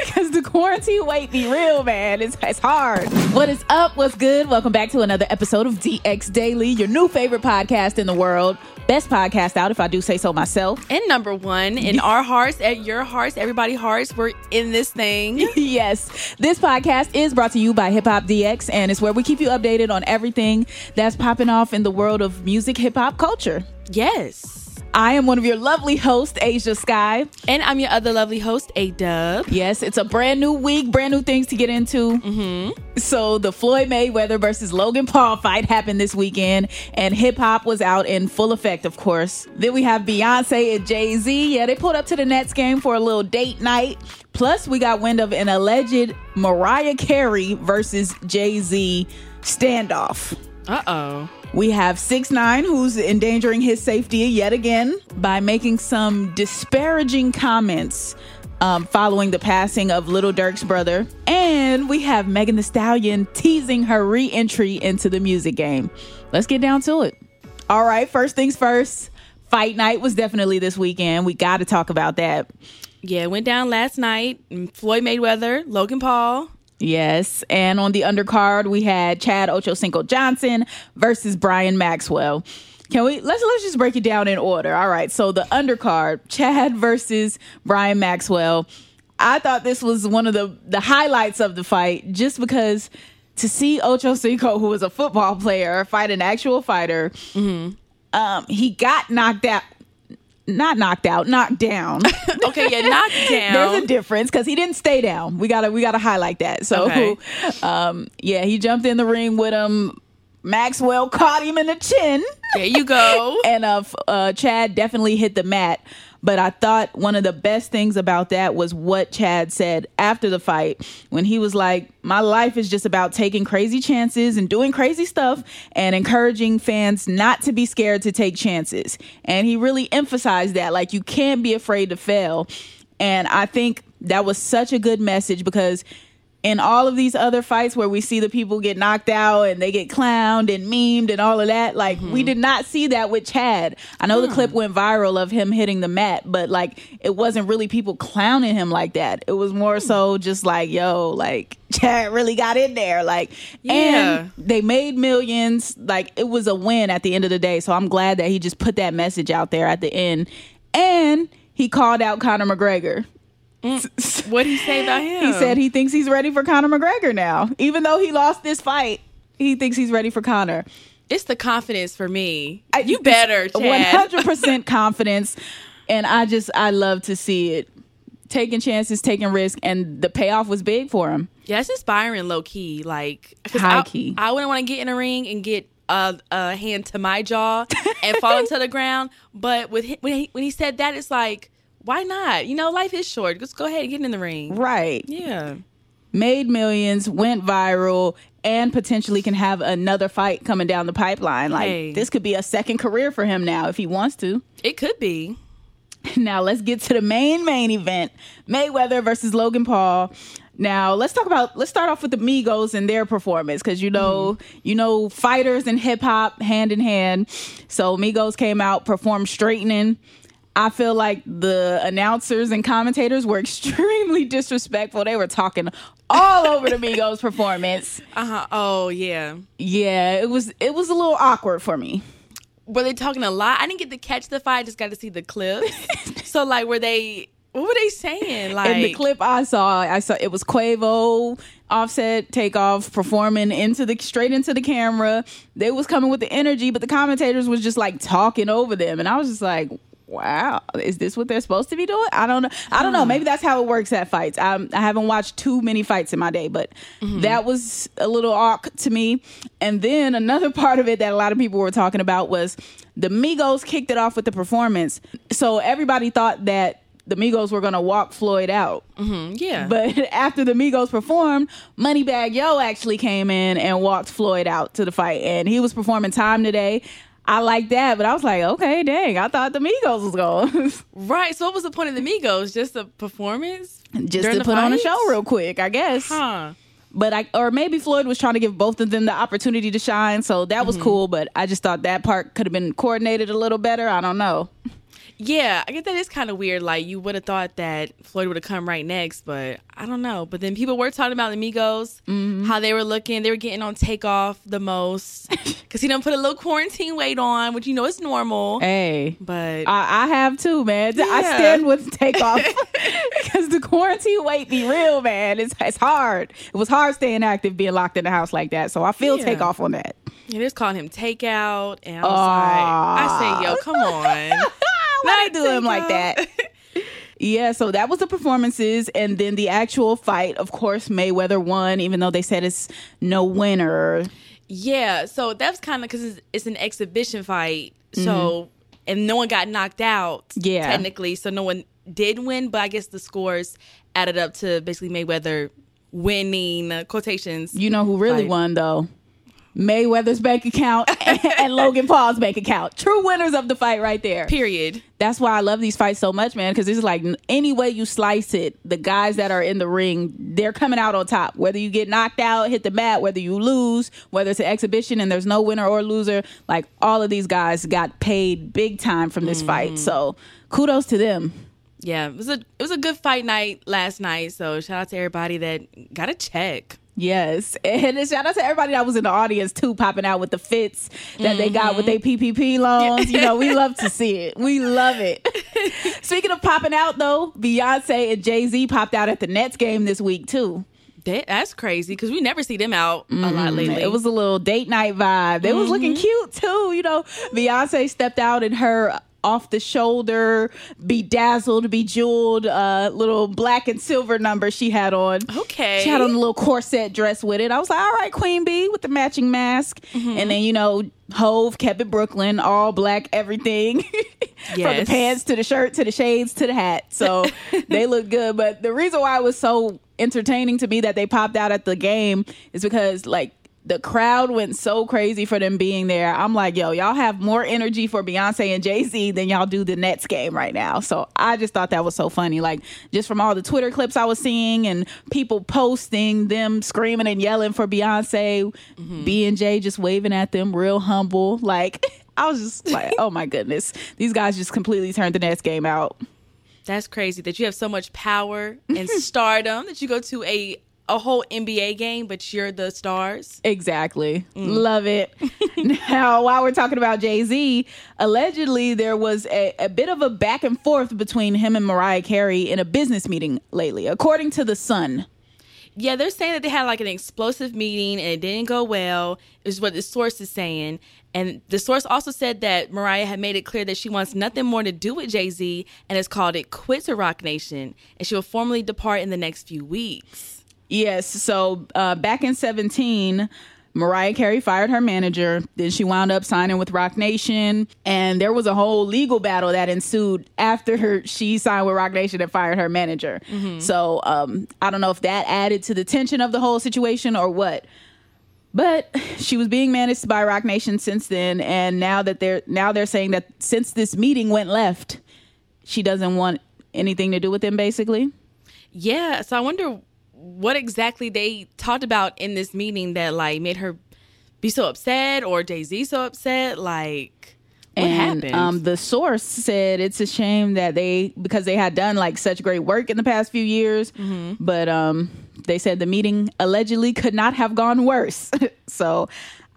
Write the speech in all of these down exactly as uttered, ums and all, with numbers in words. because the quarantine weight be real, man. It's, it's hard. What is up? What's good? Welcome back to another episode of D X Daily, your new favorite podcast in the world. Best podcast out, if I do say so myself. And number one, in our hearts, at your hearts, everybody's hearts, we're in this thing. Yes. This podcast is brought to you by Hip Hop D X, and it's where we keep you updated on everything that's popping off in the world of music, hip-hop culture. Yes. I am one of your lovely hosts, Asia Sky. And I'm your other lovely host, A Dub. Yes, it's a brand new week, brand new things to get into. Mm-hmm. So the Floyd Mayweather versus Logan Paul fight happened this weekend, and hip-hop was out in full effect, of course. Then we have Beyonce and Jay-Z. Yeah, they pulled up to the Nets game for a little date night. Plus, we got wind of an alleged Mariah Carey versus Jay-Z standoff. Uh-oh. We have six nine, who's endangering his safety yet again by making some disparaging comments um, following the passing of Lil Durk's brother. And we have Megan Thee Stallion teasing her re-entry into the music game. Let's get down to it. All right, first things first. Fight night was definitely this weekend. We got to talk about that. Yeah, it went down last night. Floyd Mayweather, Logan Paul. Yes, and on the undercard we had Chad Ochocinco Johnson versus Brian Maxwell. Can we let's let's just break it down in order. All right, so the undercard, Chad versus Brian Maxwell. I thought this was one of the the highlights of the fight, just because to see Ochocinco, who was a football player, fight an actual fighter. Mm-hmm. Um, he got knocked out. Not knocked out, knocked down. Okay, yeah, knocked down. There's a difference because he didn't stay down. We gotta, we gotta highlight that. So, okay. um, yeah, he jumped in the ring with him. Maxwell caught him in the chin. There you go. And uh, uh, Chad definitely hit the mat. But I thought one of the best things about that was what Chad said after the fight when he was like, my life is just about taking crazy chances and doing crazy stuff and encouraging fans not to be scared to take chances. And he really emphasized that, like, you can't be afraid to fail. And I think that was such a good message because in all of these other fights where we see the people get knocked out and they get clowned and memed and all of that, like, mm-hmm. we did not see that with Chad. I know mm. the clip went viral of him hitting the mat, but, like, it wasn't really people clowning him like that. It was more mm. so just like, yo, like, Chad really got in there. Like, yeah. And they made millions. Like, it was a win at the end of the day. So I'm glad that he just put that message out there at the end. And he called out Conor McGregor. What did he say about him? He said he thinks he's ready for Conor McGregor now. Even though he lost this fight, he thinks he's ready for Conor. It's the confidence for me. I, you better, Chad. one hundred percent confidence. And I just, I love to see it. Taking chances, taking risks, and the payoff was big for him. Yeah, it's inspiring low-key. Like, high I, key. I wouldn't want to get in a ring and get a, a hand to my jaw and fall into the ground. But with him, when, he, when he said that, it's like, why not? You know, life is short. Just go ahead and get in the ring. Right. Yeah. Made millions, went viral, and potentially can have another fight coming down the pipeline. Like, hey. This could be a second career for him now if he wants to. It could be. Now, let's get to the main, main event. Mayweather versus Logan Paul. Now, let's talk about, let's start off with the Migos and their performance. Because, you know, mm. you know, fighters and hip hop hand in hand. So, Migos came out, performed Straightening. I feel like the announcers and commentators were extremely disrespectful. They were talking all over the Migos performance. Uh-huh. Oh, yeah. Yeah, it was it was a little awkward for me. Were they talking a lot? I didn't get to catch the fight. I just got to see the clips. So, like, were they... What were they saying? Like, in the clip I saw, I saw it was Quavo, Offset, Takeoff performing into the straight into the camera. They was coming with the energy, but the commentators was just like talking over them, and I was just like, "Wow, is this what they're supposed to be doing?" I don't know. I don't know. Maybe that's how it works at fights. I, I haven't watched too many fights in my day, but mm-hmm. that was a little awk to me. And then another part of it that a lot of people were talking about was the Migos kicked it off with the performance, so everybody thought that the Migos were going to walk Floyd out. Mm-hmm, yeah. But after the Migos performed, Moneybagg Yo actually came in and walked Floyd out to the fight. And he was performing Time Today. I like that, but I was like, okay, dang, I thought the Migos was going. Right. So what was the point of the Migos? Just a performance? Just to put fight? On a show real quick, I guess. Huh. But I, or maybe Floyd was trying to give both of them the opportunity to shine. So that was mm-hmm. cool. But I just thought that part could have been coordinated a little better. I don't know. Yeah, I guess that is kind of weird. Like, you would have thought that Floyd would have come right next, but I don't know. But then people were talking about the Migos, mm-hmm. how they were looking. They were getting on Takeoff the most because he done put a little quarantine weight on, which you know is normal. Hey, but I, I have too, man. Yeah. I stand with Takeoff because the quarantine weight be real, man. It's it's hard. It was hard staying active, being locked in the house like that. So I feel yeah. Takeoff on that. And it's calling him Takeout, and I was Aww. like, I say, yo, come on. Why do him like that? Yeah, so that was the performances, and then the actual fight. Of course, Mayweather won, even though they said it's no winner. Yeah, so that's kind of because it's, it's an exhibition fight, so mm-hmm. and no one got knocked out. Yeah, technically, so no one did win, but I guess the scores added up to basically Mayweather winning. Quotations. You know who really fight. won though? Mayweather's bank account and, and Logan Paul's bank account. True winners of the fight right there. Period. That's why I love these fights so much, man, because this is like any way you slice it, the guys that are in the ring, they're coming out on top. Whether you get knocked out, hit the mat, whether you lose, whether it's an exhibition and there's no winner or loser, like all of these guys got paid big time from this mm. fight. So kudos to them. Yeah, it was a it was a good fight night last night, so shout out to everybody that got a check. Yes, and a shout out to everybody that was in the audience too, popping out with the fits that mm-hmm. they got with their P P P loans. You know, we love to see it. We love it. Speaking of popping out, though, Beyonce and Jay-Z popped out at the Nets game this week too. That, that's crazy because we never see them out mm-hmm. a lot lately. It was a little date night vibe. They mm-hmm. was looking cute too. You know, Beyonce stepped out in her off the shoulder, bedazzled, bejeweled, uh, little black and silver number she had on. Okay. She had on a little corset dress with it. I was like, all right, Queen Bee with the matching mask. Mm-hmm. And then, you know, Hove kept it Brooklyn, all black, everything. Yes. From the pants to the shirt to the shades to the hat. So they look good. But the reason why it was so entertaining to me that they popped out at the game is because, like, the crowd went so crazy for them being there. I'm like, yo, y'all have more energy for Beyonce and Jay-Z than y'all do the Nets game right now. So I just thought that was so funny. Like, just from all the Twitter clips I was seeing and people posting them screaming and yelling for Beyonce, mm-hmm. B and J just waving at them, real humble. Like, I was just like, oh my goodness. These guys just completely turned the Nets game out. That's crazy that you have so much power and stardom that you go to a a whole N B A game, but you're the stars. Exactly. Mm. Love it. Now, while we're talking about Jay-Z, allegedly there was a, a bit of a back and forth between him and Mariah Carey in a business meeting lately, according to The Sun. Yeah, they're saying that they had like an explosive meeting and it didn't go well, is what the source is saying. And the source also said that Mariah had made it clear that she wants nothing more to do with Jay-Z and has called it quits to Roc Nation, and she will formally depart in the next few weeks. Yes, so uh, back in seventeen, Mariah Carey fired her manager. Then she wound up signing with Roc Nation. And there was a whole legal battle that ensued after her, she signed with Roc Nation and fired her manager. Mm-hmm. So um, I don't know if that added to the tension of the whole situation or what. But she was being managed by Roc Nation since then. And now that they're now they're saying that since this meeting went left, she doesn't want anything to do with them, basically. Yeah, so I wonder what exactly they talked about in this meeting that like made her be so upset, or Jay-Z so upset. Like, when it um, the source said it's a shame that they, because they had done like such great work in the past few years, mm-hmm. but um, they said the meeting allegedly could not have gone worse. So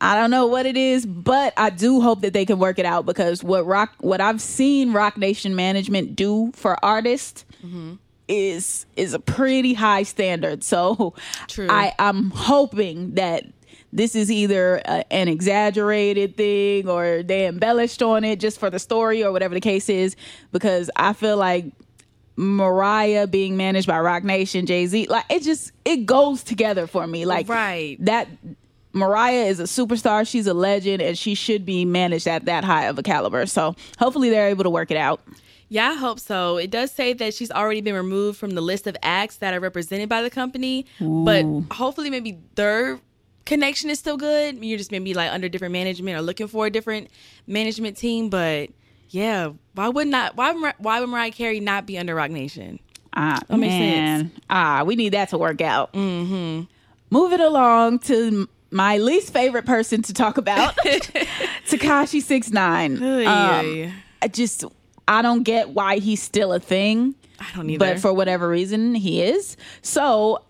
I don't know what it is, but I do hope that they can work it out, because what Roc, what I've seen Roc Nation management do for artists mm-hmm. is is a pretty high standard. So True. I, I'm hoping that this is either a, an exaggerated thing, or they embellished on it just for the story, or whatever the case is, because I feel like Mariah being managed by Roc Nation, Jay-Z, like it just, it goes together for me. Like right. that Mariah is a superstar. She's a legend, and she should be managed at that high of a caliber. So hopefully they're able to work it out. Yeah, I hope so. It does say that she's already been removed from the list of acts that are represented by the company, Ooh. But hopefully maybe their connection is still good. You're just maybe like under different management, or looking for a different management team. But yeah, why would not? Why why would Mariah Carey not be under Roc Nation? Ah, that makes man. sense. Ah, we need that to work out. Mm-hmm. Move it along to my least favorite person to talk about, Tekashi six nine nine. Um, I just. I don't get why he's still a thing. I don't either. But for whatever reason, he is. So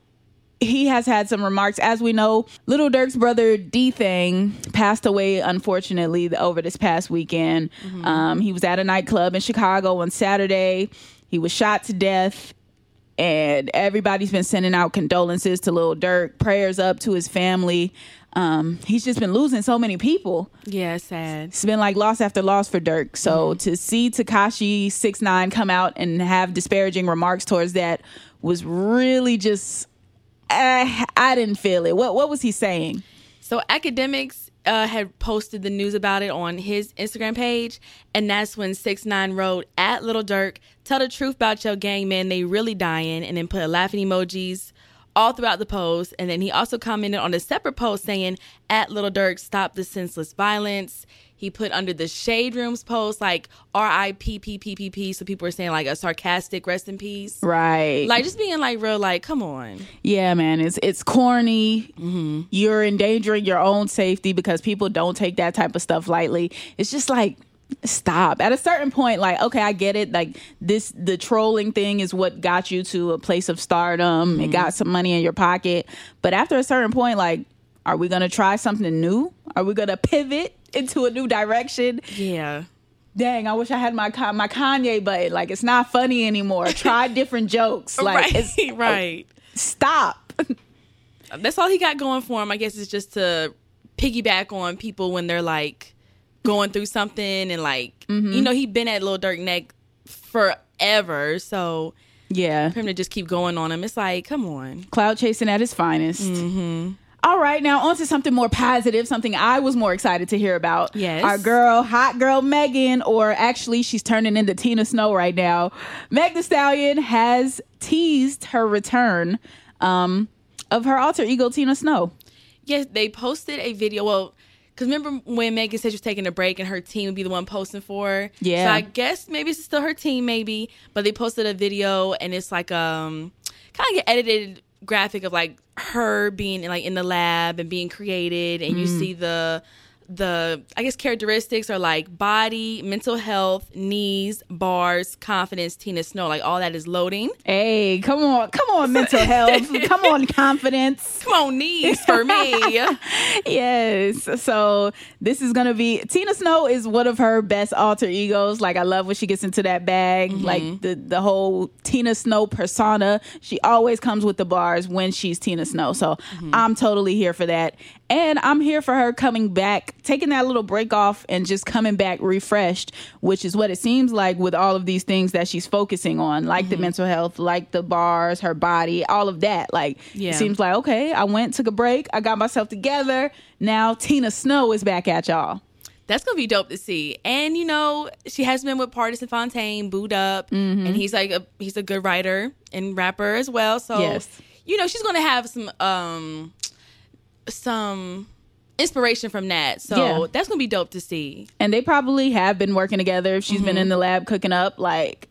he has had some remarks. As we know, Lil Durk's brother D-Thang passed away, unfortunately, over this past weekend. Mm-hmm. Um, he was at a nightclub in Chicago on Saturday. He was shot to death. And everybody's been sending out condolences to Lil Durk, prayers up to his family. Um, he's just been losing so many people. Yeah, it's sad. It's been like loss after loss for Durk. So mm-hmm. to see Tekashi six nine nine come out and have disparaging remarks towards that was really just, I, I didn't feel it. What, what was he saying? So academics uh, had posted the news about it on his Instagram page. And that's when six nine nine wrote, at Lil Durk, tell the truth about your gang, man. They really dying. And then put laughing emojis all throughout the post. And then he also commented on a separate post saying, at Lil Durk, stop the senseless violence. He put under the Shade Room's post, like, R I P P P P P. So people were saying, like, a sarcastic rest in peace. Right. Like, just being, like, real, like, come on. Yeah, man. It's it's corny. Mm-hmm. You're endangering your own safety, because people don't take that type of stuff lightly. It's just, like, stop. At a certain point, like, okay, I get it. Like, this, the trolling thing is what got you to a place of stardom. Mm-hmm. It got some money in your pocket. But after a certain point, like, are we going to try something new? Are we going to pivot into a new direction? Yeah. Dang, I wish I had my my Kanye button. Like, it's not funny anymore. Try different jokes. Like, right, it's, right. Oh, stop. That's all he got going for him. I guess it's just to piggyback on people when they're, like, going through something. And, like, mm-hmm. you know, he been at Lil Durk neck forever. So, yeah. For him to just keep going on him, it's like, come on. Cloud chasing at his finest. Mm-hmm. All right, now on to something more positive, something I was more excited to hear about. Yes. Our girl, hot girl Megan, or actually she's turning into Tina Snow right now. Meg Thee Stallion has teased her return um, of her alter ego, Tina Snow. Yes, they posted a video. Well, because remember when Megan said she was taking a break and her team would be the one posting for her? Yeah. So I guess maybe it's still her team, maybe. But they posted a video, and it's like um, kind of an edited graphic of like her being in, like in the lab and being created, and mm. you see the the I guess characteristics are like body, mental health, knees, bars, confidence, Tina Snow, like all that is loading. Hey, come on, come on, mental health, come on, confidence, come on, knees for me. Yes. So this is gonna be Tina Snow is one of her best alter egos. Like I love when she gets into that bag, mm-hmm. like the the whole Tina Snow persona. She always comes with the bars when she's Tina Snow. So mm-hmm. I'm totally here for that. And I'm here for her coming back, taking that little break off and just coming back refreshed, which is what it seems like with all of these things that she's focusing on, like mm-hmm. the mental health, like the bars, her body, all of that. Like, yeah. It seems like, okay, I went, took a break, I got myself together. Now Tina Snow is back at y'all. That's going to be dope to see. And, you know, she has been with Partisan Fontaine, Booed Up, mm-hmm. and he's like a, he's a good writer and rapper as well. So, yes. You know, she's going to have some... Um, some inspiration from that. So yeah. That's gonna be dope to see. And they probably have been working together. She's mm-hmm. been in the lab cooking up, like,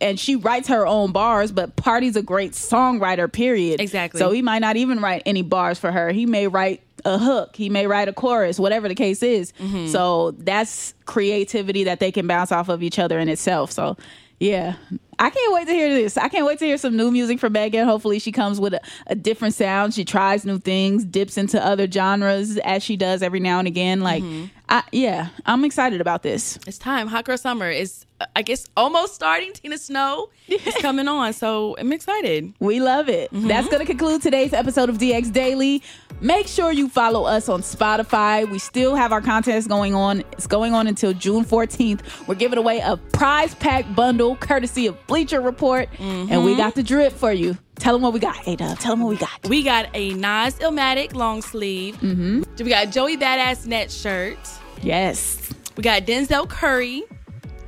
and she writes her own bars, but Party's a great songwriter, period. Exactly. So he might not even write any bars for her. He may write a hook, he may write a chorus, whatever the case is. Mm-hmm. So that's creativity that they can bounce off of each other in itself. So yeah, I can't wait to hear this. I can't wait to hear some new music from Megan. Hopefully she comes with a, a different sound. She tries new things, dips into other genres as she does every now and again. Like, mm-hmm. I, yeah, I'm excited about this. It's time. Hot Girl Summer is, I guess, almost starting. Tina Snow is coming on, so I'm excited. We love it. Mm-hmm. That's going to conclude today's episode of D X Daily. Make sure you follow us on Spotify. We still have our contest going on. It's going on until June fourteenth. We're giving away a prize pack bundle courtesy of Bleacher Report, mm-hmm. and we got the drip for you. Tell them what we got, A-Dub. Tell them what we got. We got a Nas Illmatic long sleeve. Mm-hmm. We got Joey Badass Nets shirt. Yes. We got Denzel Curry.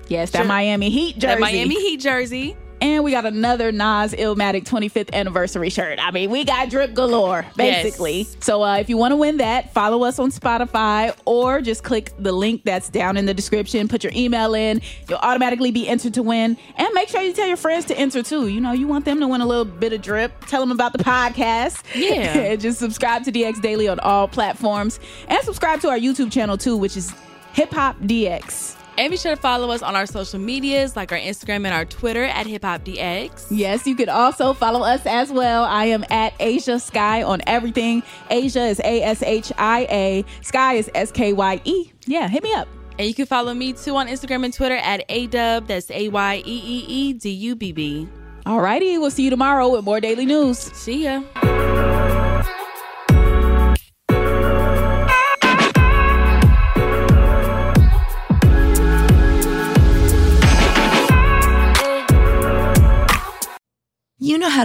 Yes, that Jer- Miami Heat jersey. That Miami Heat jersey. And we got another Nas Illmatic twenty-fifth anniversary shirt. I mean, we got drip galore, basically. Yes. So uh, if you want to win that, follow us on Spotify or just click the link that's down in the description. Put your email in. You'll automatically be entered to win. And make sure you tell your friends to enter, too. You know, you want them to win a little bit of drip. Tell them about the podcast. Yeah. Just subscribe to D X Daily on all platforms. And subscribe to our YouTube channel, too, which is Hip Hop D X. And be sure to follow us on our social medias, like our Instagram and our Twitter at Hip Hop D X. Yes, you can also follow us as well. I am at Asia Sky on everything. Asia is A S H I A. Sky is S K Y E. Yeah, hit me up. And you can follow me too on Instagram and Twitter at A Dub. That's A Y E E E D U B B. All righty. We'll see you tomorrow with more daily news. See ya. You know how